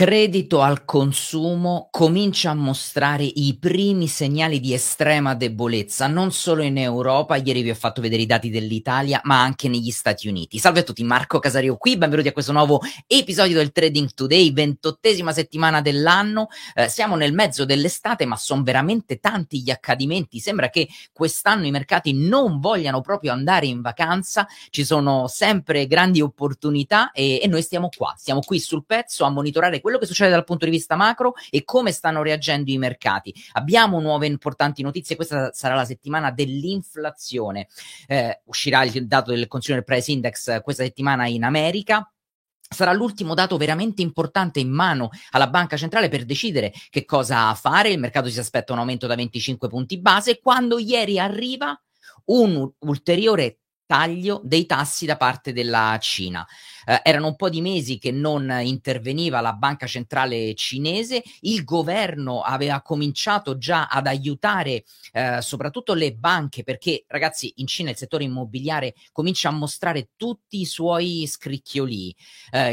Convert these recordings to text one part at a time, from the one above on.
credito al consumo comincia a mostrare i primi segnali di estrema debolezza, non solo in Europa. Ieri vi ho fatto vedere i dati dell'Italia, ma anche negli Stati Uniti. Salve a tutti, Marco Casario qui, benvenuti a questo nuovo episodio del Trading Today, 28ª settimana dell'anno. Siamo nel mezzo dell'estate, ma sono veramente tanti gli accadimenti. Sembra che quest'anno i mercati non vogliano proprio andare in vacanza, ci sono sempre grandi opportunità e noi siamo qui sul pezzo a monitorare quello che succede dal punto di vista macro e come stanno reagendo i mercati. Abbiamo nuove importanti notizie, questa sarà la settimana dell'inflazione, uscirà il dato del Consumer Price Index questa settimana in America. Sarà l'ultimo dato veramente importante in mano alla banca centrale per decidere che cosa fare. Il mercato si aspetta un aumento da 25 punti base, quando ieri arriva un ulteriore taglio dei tassi da parte della Cina. Erano un po' di mesi che non interveniva la banca centrale cinese, il governo aveva cominciato già ad aiutare soprattutto le banche, perché ragazzi in Cina il settore immobiliare comincia a mostrare tutti i suoi scricchioli.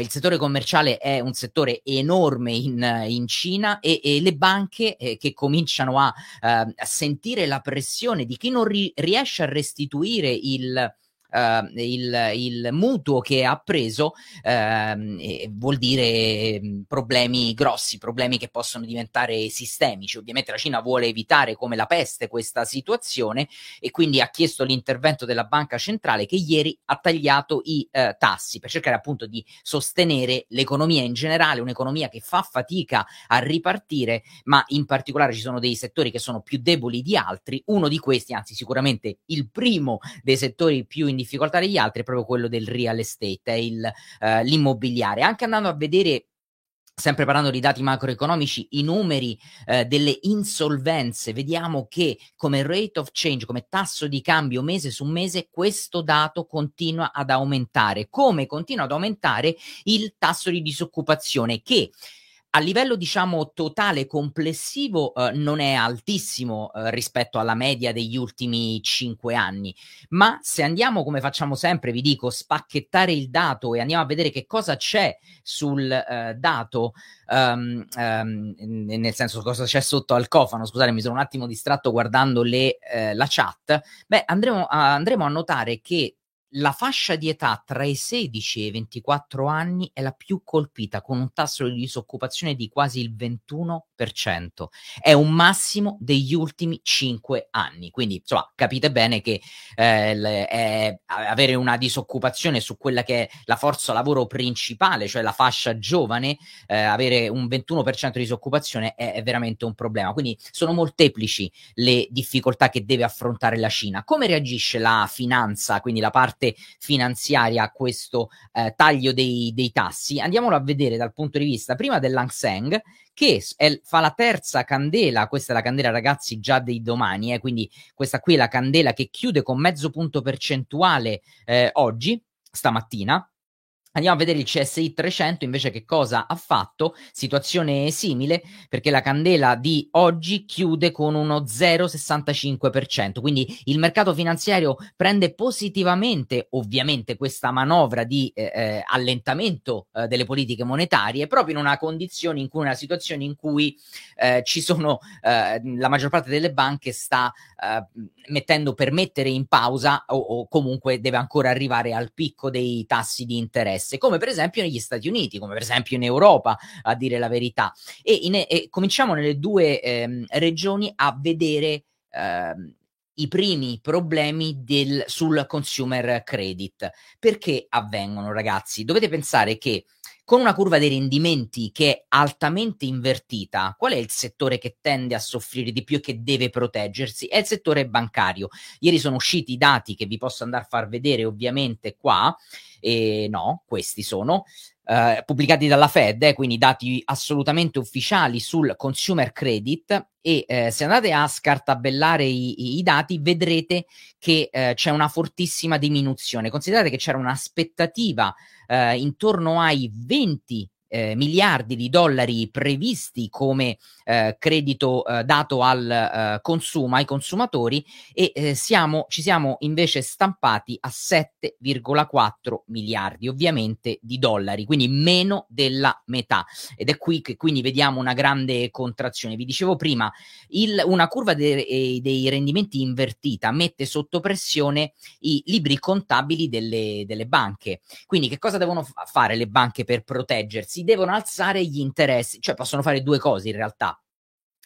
Il settore commerciale è un settore enorme in Cina e le banche che cominciano a sentire la pressione di chi non riesce a restituire il mutuo che ha preso, vuol dire problemi grossi, problemi che possono diventare sistemici. Ovviamente la Cina vuole evitare come la peste questa situazione e quindi ha chiesto l'intervento della banca centrale, che ieri ha tagliato i tassi per cercare appunto di sostenere l'economia in generale, un'economia che fa fatica a ripartire, ma in particolare ci sono dei settori che sono più deboli di altri. Uno di questi, anzi sicuramente il primo dei settori più in difficoltà degli altri, è proprio quello del real estate, è l'immobiliare. Anche andando a vedere, sempre parlando di dati macroeconomici, i numeri delle insolvenze, vediamo che come rate of change, come tasso di cambio mese su mese, questo dato continua ad aumentare, come continua ad aumentare il tasso di disoccupazione, che a livello diciamo totale complessivo non è altissimo rispetto alla media degli ultimi 5 anni, ma se andiamo, come facciamo sempre, vi dico, spacchettare il dato e andiamo a vedere che cosa c'è sul dato, nel senso cosa c'è sotto al cofano, scusate mi sono un attimo distratto guardando la chat, andremo a notare che la fascia di età tra i 16 e i 24 anni è la più colpita, con un tasso di disoccupazione di quasi il 21%. È un massimo degli ultimi 5 anni. Quindi, insomma, capite bene che avere una disoccupazione su quella che è la forza lavoro principale, cioè la fascia giovane, avere un 21% di disoccupazione è veramente un problema. Quindi sono molteplici le difficoltà che deve affrontare la Cina. Come reagisce la finanza, quindi la parte finanziaria, a questo taglio dei tassi? Andiamolo a vedere dal punto di vista prima dell'Hang Seng, che fa la terza candela. Questa è la candela, ragazzi, già dei domani, quindi questa qui è la candela che chiude con mezzo punto percentuale oggi, stamattina. Andiamo a vedere il CSI 300 invece che cosa ha fatto, situazione simile, perché la candela di oggi chiude con uno 0,65%, quindi il mercato finanziario prende positivamente ovviamente questa manovra di allentamento delle politiche monetarie, proprio in una condizione, in cui una situazione in cui ci sono la maggior parte delle banche sta mettere in pausa o comunque deve ancora arrivare al picco dei tassi di interesse, come per esempio negli Stati Uniti, come per esempio in Europa, a dire la verità. E cominciamo nelle due regioni a vedere i primi problemi sul consumer credit. Perché avvengono, ragazzi? Dovete pensare che con una curva dei rendimenti che è altamente invertita, qual è il settore che tende a soffrire di più e che deve proteggersi? È il settore bancario. Ieri sono usciti i dati che vi posso andare a far vedere ovviamente qua, questi sono pubblicati dalla Fed, quindi dati assolutamente ufficiali sul consumer credit, e se andate a scartabellare i dati vedrete che c'è una fortissima diminuzione. Considerate che c'era un'aspettativa intorno ai 20 miliardi di dollari previsti come credito dato al consumo, ai consumatori, e ci siamo invece stampati a 7,4 miliardi ovviamente di dollari, quindi meno della metà, ed è qui che quindi vediamo una grande contrazione. Vi dicevo prima, una curva dei rendimenti invertita mette sotto pressione i libri contabili delle banche. Quindi che cosa devono fare le banche per proteggersi? Devono alzare gli interessi, cioè possono fare due cose in realtà.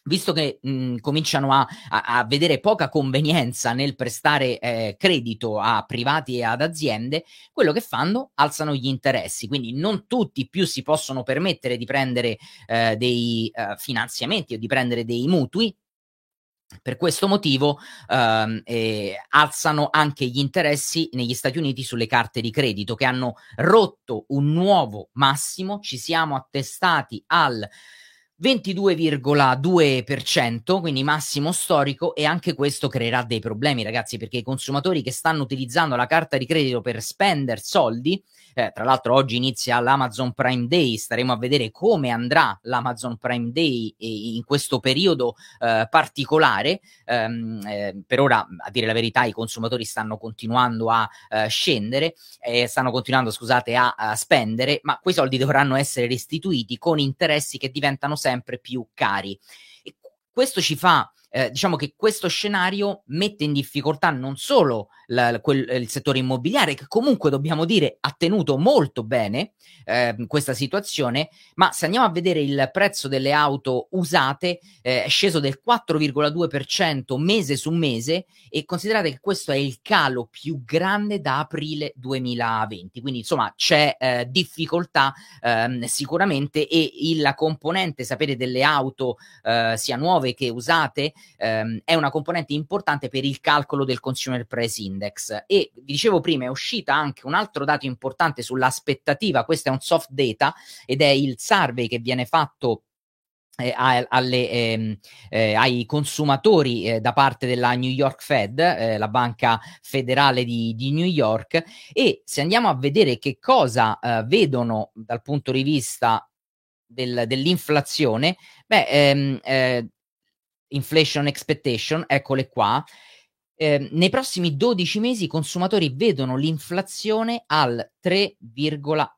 Visto che cominciano a vedere poca convenienza nel prestare credito a privati e ad aziende, quello che fanno, alzano gli interessi. Quindi non tutti più si possono permettere di prendere dei finanziamenti o di prendere dei mutui. Per questo motivo alzano anche gli interessi negli Stati Uniti sulle carte di credito, che hanno rotto un nuovo massimo. Ci siamo attestati al 22,2%, quindi massimo storico, e anche questo creerà dei problemi, ragazzi, perché i consumatori che stanno utilizzando la carta di credito per spendere soldi, tra l'altro oggi inizia l'Amazon Prime Day, staremo a vedere come andrà l'Amazon Prime Day in questo periodo particolare. Per ora, a dire la verità, i consumatori stanno continuando a scendere, stanno continuando, scusate, a spendere, ma quei soldi dovranno essere restituiti con interessi che diventano sempre più cari. E questo ci fa diciamo che questo scenario mette in difficoltà non solo il settore immobiliare, che comunque dobbiamo dire ha tenuto molto bene questa situazione, ma se andiamo a vedere il prezzo delle auto usate è sceso del 4,2% mese su mese, e considerate che questo è il calo più grande da aprile 2020, quindi insomma c'è difficoltà sicuramente, e la componente, sapete, delle auto sia nuove che usate è una componente importante per il calcolo del Consumer Price Index. E dicevo prima, è uscita anche un altro dato importante sull'aspettativa. Questo è un soft data ed è il survey che viene fatto ai consumatori da parte della New York Fed, la banca federale di New York. E se andiamo a vedere che cosa vedono dal punto di vista dell'inflazione, inflation expectation, eccole qua. Nei prossimi 12 mesi i consumatori vedono l'inflazione al 3,8%,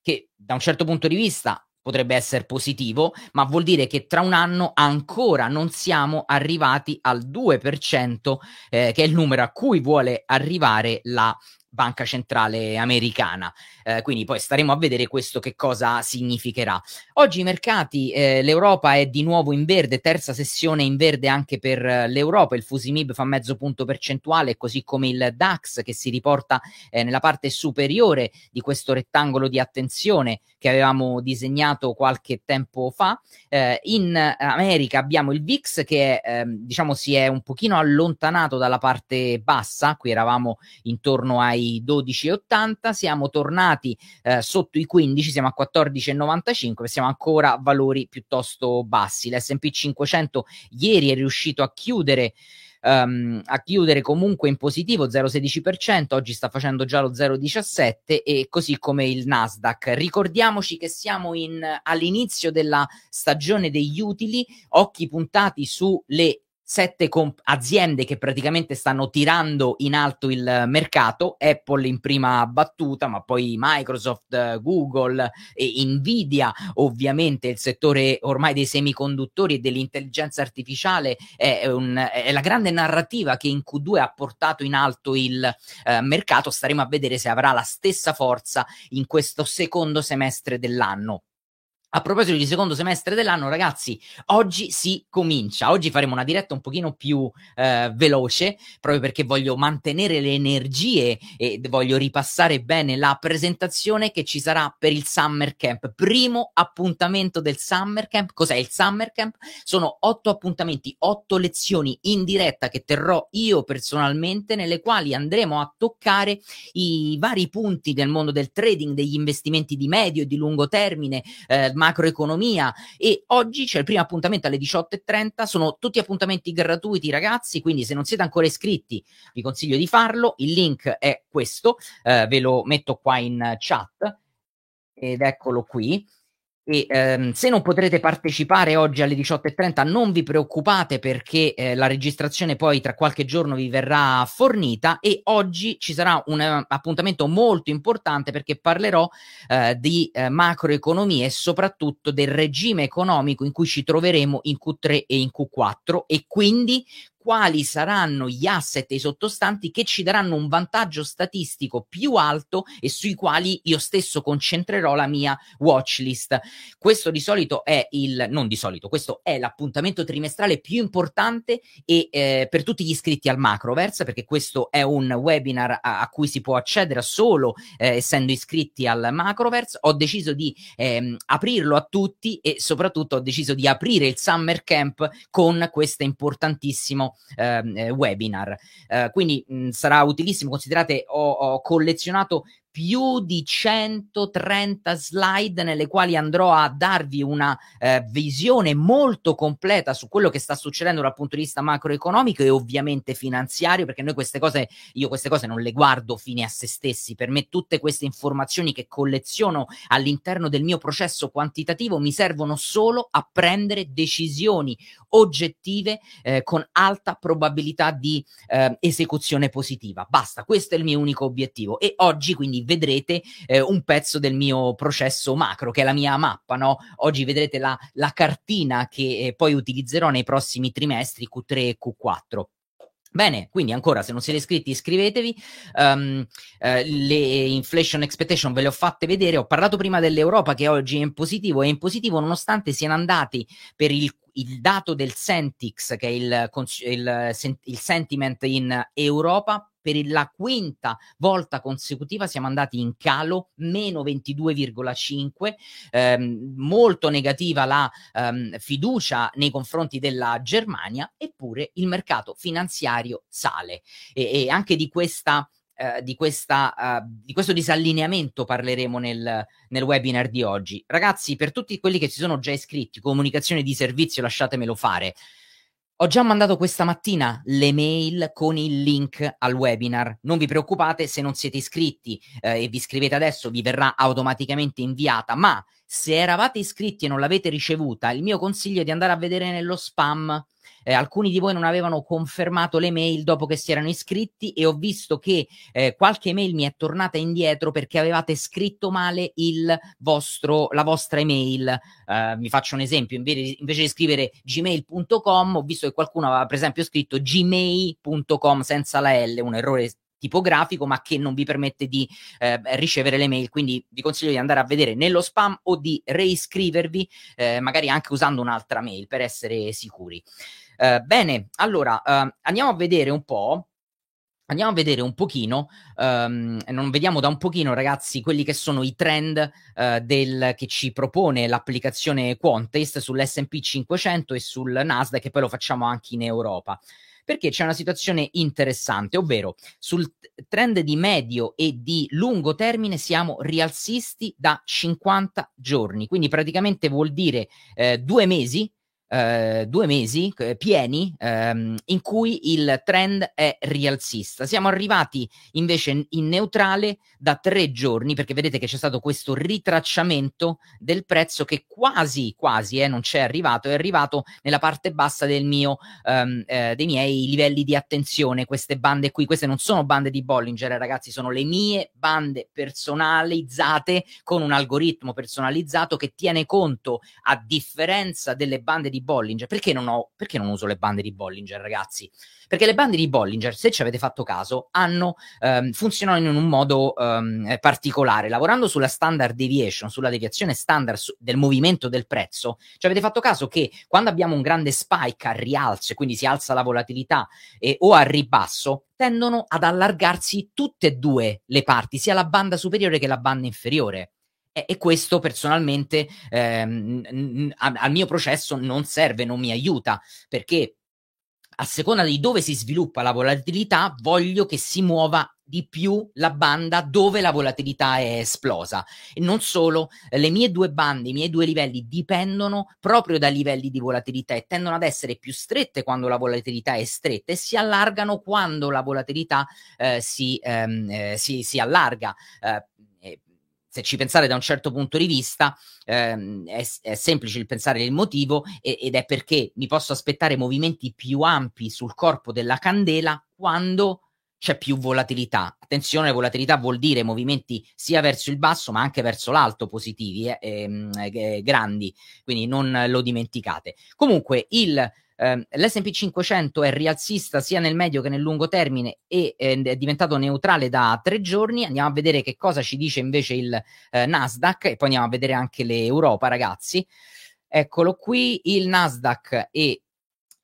che da un certo punto di vista potrebbe essere positivo, ma vuol dire che tra un anno ancora non siamo arrivati al 2%, che è il numero a cui vuole arrivare la Banca Centrale Americana. Quindi poi staremo a vedere questo che cosa significherà. Oggi i mercati, l'Europa è di nuovo in verde, terza sessione in verde anche per l'Europa. Il FTSE MIB fa mezzo punto percentuale, così come il DAX, che si riporta nella parte superiore di questo rettangolo di attenzione che avevamo disegnato qualche tempo fa. In America abbiamo il VIX che diciamo si è un pochino allontanato dalla parte bassa, qui eravamo intorno ai 12,80, siamo tornati sotto i 15, siamo a 14,95, siamo ancora a valori piuttosto bassi. L'S&P 500 ieri è riuscito a chiudere comunque in positivo 0,16%, oggi sta facendo già lo 0,17%, e così come il Nasdaq. Ricordiamoci che siamo all'inizio della stagione degli utili, occhi puntati sulle 7 aziende che praticamente stanno tirando in alto il mercato. Apple in prima battuta, ma poi Microsoft, Google e Nvidia. Ovviamente il settore ormai dei semiconduttori e dell'intelligenza artificiale è la grande narrativa che in Q2 ha portato in alto il mercato. Staremo a vedere se avrà la stessa forza in questo secondo semestre dell'anno. A proposito di secondo semestre dell'anno, ragazzi, oggi si comincia. Oggi faremo una diretta un pochino più veloce, proprio perché voglio mantenere le energie e voglio ripassare bene la presentazione che ci sarà per il Summer Camp. Primo appuntamento del Summer Camp. Cos'è il Summer Camp? Sono 8 appuntamenti, 8 lezioni in diretta che terrò io personalmente, nelle quali andremo a toccare i vari punti del mondo del trading, degli investimenti di medio e di lungo termine, macroeconomia. E oggi c'è il primo appuntamento alle 18:30. Sono tutti appuntamenti gratuiti, ragazzi, quindi se non siete ancora iscritti vi consiglio di farlo. Il link è questo, ve lo metto qua in chat. ed eccolo qui. E se non potrete partecipare oggi alle 18.30 non vi preoccupate, perché la registrazione poi tra qualche giorno vi verrà fornita, e oggi ci sarà un appuntamento molto importante, perché parlerò di macroeconomia e soprattutto del regime economico in cui ci troveremo in Q3 e in Q4, e quindi quali saranno gli asset e i sottostanti che ci daranno un vantaggio statistico più alto e sui quali io stesso concentrerò la mia watchlist. Questo di solito è il, non di solito, questo è l'appuntamento trimestrale più importante e per tutti gli iscritti al Macroverse, perché questo è un webinar a cui si può accedere solo essendo iscritti al Macroverse. Ho deciso di aprirlo a tutti e soprattutto ho deciso di aprire il Summer Camp con questo importantissimo webinar, quindi sarà utilissimo. Considerate, ho collezionato più di 130 slide nelle quali andrò a darvi una visione molto completa su quello che sta succedendo dal punto di vista macroeconomico e ovviamente finanziario, perché noi queste cose, io queste cose non le guardo fine a se stessi. Per me tutte queste informazioni che colleziono all'interno del mio processo quantitativo mi servono solo a prendere decisioni oggettive con alta probabilità di esecuzione positiva. Basta, questo è il mio unico obiettivo, e oggi quindi vedrete un pezzo del mio processo macro, che è la mia mappa, no? Oggi vedrete la cartina che poi utilizzerò nei prossimi trimestri Q3 e Q4. Bene, quindi ancora, se non siete iscritti, iscrivetevi. Le inflation expectation ve le ho fatte vedere. Ho parlato prima dell'Europa, che oggi è in positivo nonostante siano andati per il dato del Sentix, che è il sentiment in Europa. Per la quinta volta consecutiva siamo andati in calo, meno 22,5, molto negativa la fiducia nei confronti della Germania, eppure il mercato finanziario sale. E anche di questo disallineamento parleremo nel webinar di oggi. Ragazzi, per tutti quelli che si sono già iscritti, comunicazione di servizio, lasciatemelo fare. Ho già mandato questa mattina le mail con il link al webinar. Non vi preoccupate, se non siete iscritti e vi iscrivete adesso vi verrà automaticamente inviata, ma se eravate iscritti e non l'avete ricevuta, il mio consiglio è di andare a vedere nello spam. Alcuni di voi non avevano confermato le mail dopo che si erano iscritti, e ho visto che qualche mail mi è tornata indietro perché avevate scritto male la vostra email. Vi faccio un esempio: invece di scrivere gmail.com, ho visto che qualcuno aveva per esempio scritto gmail.com senza la L, un errore tipografico, ma che non vi permette di ricevere le mail. Quindi vi consiglio di andare a vedere nello spam o di reiscrivervi, magari anche usando un'altra mail, per essere sicuri. Bene, allora andiamo a vedere un pochino, non vediamo da un pochino, ragazzi, quelli che sono i trend che ci propone l'applicazione Quantest sull'S&P 500 e sul Nasdaq, che poi lo facciamo anche in Europa, perché c'è una situazione interessante, ovvero sul trend di medio e di lungo termine siamo rialzisti da 50 giorni, quindi praticamente vuol dire 2 mesi, pieni in cui il trend è rialzista. Siamo arrivati invece in neutrale da 3 giorni, perché vedete che c'è stato questo ritracciamento del prezzo che quasi non c'è arrivato, è arrivato nella parte bassa del mio dei miei livelli di attenzione. Queste bande qui, queste non sono bande di Bollinger, ragazzi, sono le mie bande personalizzate con un algoritmo personalizzato che tiene conto, a differenza delle bande di Bollinger. Perché non uso le bande di Bollinger, ragazzi? Perché le bande di Bollinger, se ci avete fatto caso, funzionano in un modo particolare. Lavorando sulla standard deviation, sulla deviazione standard del movimento del prezzo, ci avete fatto caso che quando abbiamo un grande spike a rialzo, e quindi si alza la volatilità, o a ribasso, tendono ad allargarsi tutte e due le parti, sia la banda superiore che la banda inferiore. E questo personalmente al mio processo non serve, non mi aiuta, perché a seconda di dove si sviluppa la volatilità voglio che si muova di più la banda dove la volatilità è esplosa. E non solo, le mie due bande, i miei due livelli dipendono proprio dai livelli di volatilità e tendono ad essere più strette quando la volatilità è stretta e si allargano quando la volatilità si allarga. se ci pensate da un certo punto di vista, è semplice il pensare il motivo, ed è perché mi posso aspettare movimenti più ampi sul corpo della candela quando c'è più volatilità. Attenzione, volatilità vuol dire movimenti sia verso il basso ma anche verso l'alto positivi, grandi, quindi non lo dimenticate. Comunque l'S&P 500 è rialzista sia nel medio che nel lungo termine e è diventato neutrale da 3 giorni. Andiamo a vedere che cosa ci dice invece il Nasdaq e poi andiamo a vedere anche l'Europa, ragazzi. Eccolo qui il Nasdaq, e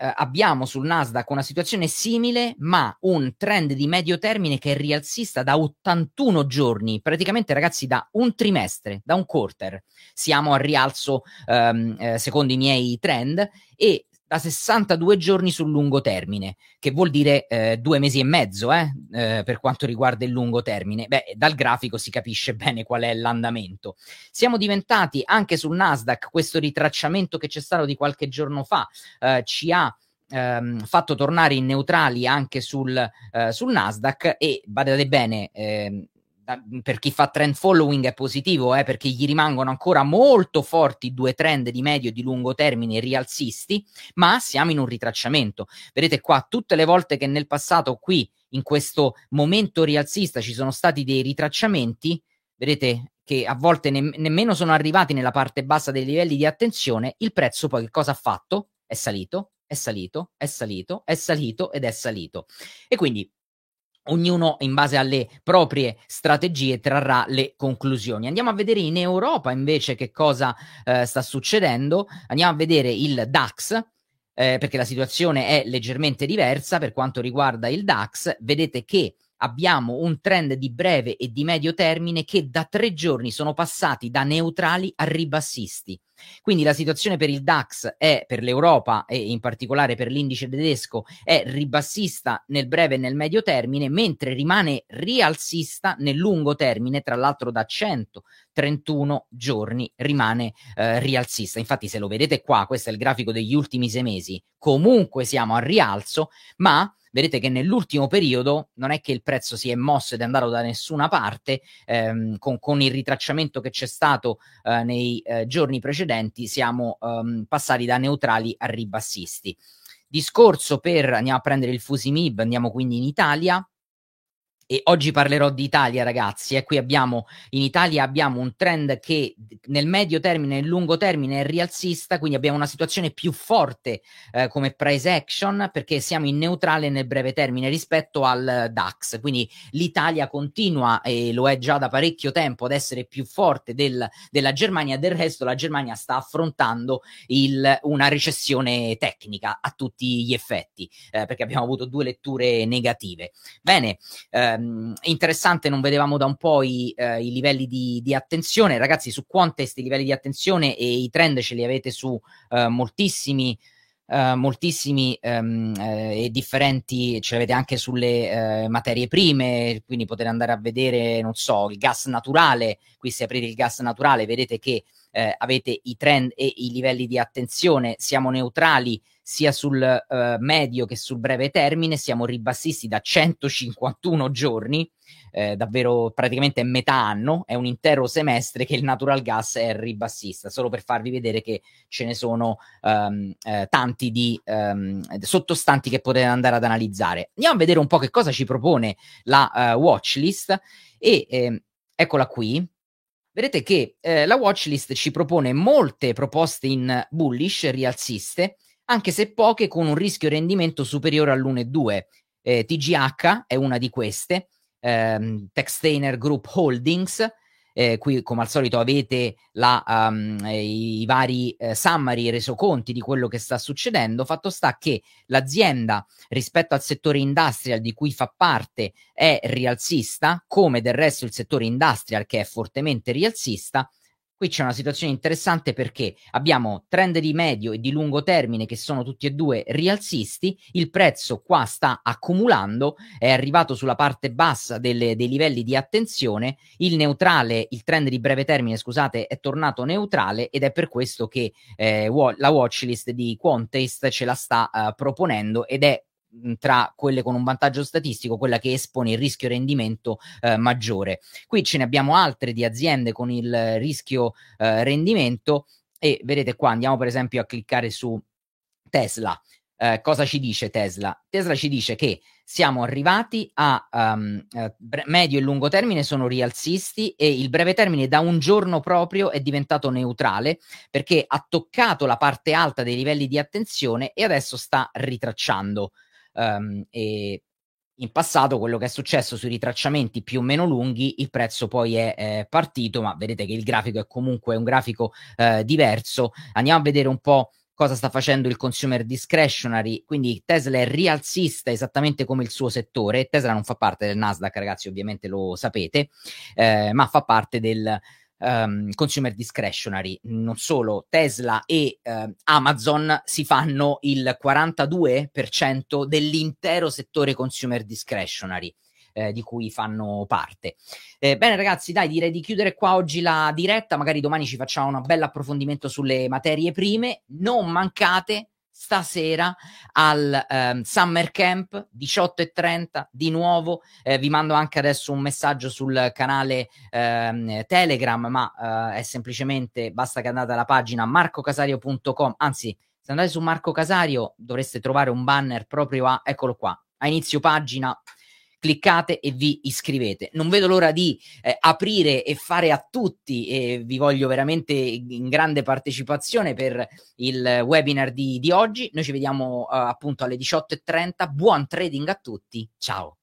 abbiamo sul Nasdaq una situazione simile, ma un trend di medio termine che è rialzista da 81 giorni, praticamente ragazzi da un trimestre, da un quarter. Siamo al rialzo secondo i miei trend, e da 62 giorni sul lungo termine, che vuol dire 2 mesi e mezzo per quanto riguarda il lungo termine. Beh, dal grafico si capisce bene qual è l'andamento. Siamo diventati anche sul Nasdaq, questo ritracciamento che c'è stato di qualche giorno fa ci ha fatto tornare in neutrali anche sul Nasdaq, e badate bene, per chi fa trend following è positivo, perché gli rimangono ancora molto forti 2 trend di medio e di lungo termine rialzisti, ma siamo in un ritracciamento. Vedete qua, tutte le volte che nel passato qui, in questo momento rialzista, ci sono stati dei ritracciamenti, vedete che a volte nemmeno sono arrivati nella parte bassa dei livelli di attenzione, il prezzo poi che cosa ha fatto? È salito, è salito, è salito, è salito ed è salito. E quindi ognuno in base alle proprie strategie trarrà le conclusioni. Andiamo a vedere in Europa invece che cosa sta succedendo. Andiamo a vedere il DAX, perché la situazione è leggermente diversa per quanto riguarda il DAX. Vedete che abbiamo un trend di breve e di medio termine che da 3 giorni sono passati da neutrali a ribassisti. Quindi la situazione per il DAX è, per l'Europa e in particolare per l'indice tedesco, è ribassista nel breve e nel medio termine, mentre rimane rialzista nel lungo termine. Tra l'altro da 131 giorni rimane rialzista. Infatti se lo vedete qua, questo è il grafico degli ultimi 6 mesi, comunque siamo al rialzo, ma vedete che nell'ultimo periodo non è che il prezzo si è mosso ed è andato da nessuna parte, con il ritracciamento che c'è stato nei giorni precedenti siamo passati da neutrali a ribassisti. Discorso per, andiamo a prendere il FTSE MIB, andiamo quindi in Italia, e oggi parlerò di Italia, ragazzi, e qui abbiamo in Italia un trend che nel medio termine e nel lungo termine è rialzista, quindi abbiamo una situazione più forte come price action, perché siamo in neutrale nel breve termine rispetto al DAX. Quindi l'Italia continua, e lo è già da parecchio tempo, ad essere più forte della Germania. Del resto la Germania sta affrontando una recessione tecnica a tutti gli effetti, perché abbiamo avuto 2 letture negative. Bene, interessante, non vedevamo da un po' i livelli di attenzione, ragazzi. Su Quantest i livelli di attenzione e i trend ce li avete su moltissimi e differenti, ce l'avete anche sulle materie prime, quindi potete andare a vedere, non so, il gas naturale. Qui se aprite il gas naturale vedete che avete i trend e i livelli di attenzione, siamo neutrali sia sul medio che sul breve termine, siamo ribassisti da 151 giorni, davvero praticamente metà anno, è un intero semestre che il natural gas è ribassista, solo per farvi vedere che ce ne sono tanti di sottostanti che potete andare ad analizzare. Andiamo a vedere un po' che cosa ci propone la watchlist, e eccola qui. Vedete che la watchlist ci propone molte proposte in bullish, rialziste, anche se poche con un rischio rendimento superiore all'1,2. TGH è una di queste, Textainer Group Holdings. Qui come al solito avete i vari summary, resoconti di quello che sta succedendo. Fatto sta che l'azienda rispetto al settore industrial di cui fa parte è rialzista, come del resto il settore industrial che è fortemente rialzista. Qui c'è una situazione interessante perché abbiamo trend di medio e di lungo termine che sono tutti e 2 rialzisti, il prezzo qua sta accumulando, è arrivato sulla parte bassa dei livelli di attenzione, il trend di breve termine, scusate, è tornato neutrale, ed è per questo che la watchlist di Quantest ce la sta proponendo, ed è tra quelle con un vantaggio statistico, quella che espone il rischio rendimento maggiore. Qui ce ne abbiamo altre di aziende con il rischio rendimento e vedete qua, andiamo per esempio a cliccare su Tesla. Cosa ci dice Tesla? Tesla ci dice che siamo arrivati a medio e lungo termine sono rialzisti e il breve termine da un giorno proprio è diventato neutrale perché ha toccato la parte alta dei livelli di attenzione e adesso sta ritracciando. E in passato quello che è successo sui ritracciamenti più o meno lunghi, il prezzo poi è partito, ma vedete che il grafico è comunque un grafico diverso. Andiamo a vedere un po' cosa sta facendo il consumer discretionary. Quindi Tesla è rialzista esattamente come il suo settore. Tesla non fa parte del Nasdaq, ragazzi, ovviamente lo sapete, ma fa parte del consumer discretionary. Non solo, Tesla e Amazon si fanno il 42% dell'intero settore consumer discretionary di cui fanno parte. Bene ragazzi, dai, direi di chiudere qua oggi la diretta, magari domani ci facciamo un bel approfondimento sulle materie prime. Non mancate stasera al Summer Camp 18:30 di nuovo. Vi mando anche adesso un messaggio sul canale Telegram, ma è semplicemente, basta che andate alla pagina marcocasario.com, anzi se andate su Marco Casario dovreste trovare un banner proprio a, eccolo qua, a inizio pagina. Cliccate e vi iscrivete. Non vedo l'ora di aprire e fare a tutti, e vi voglio veramente in grande partecipazione per il webinar di oggi. Noi ci vediamo appunto alle 18:30. Buon trading a tutti, ciao!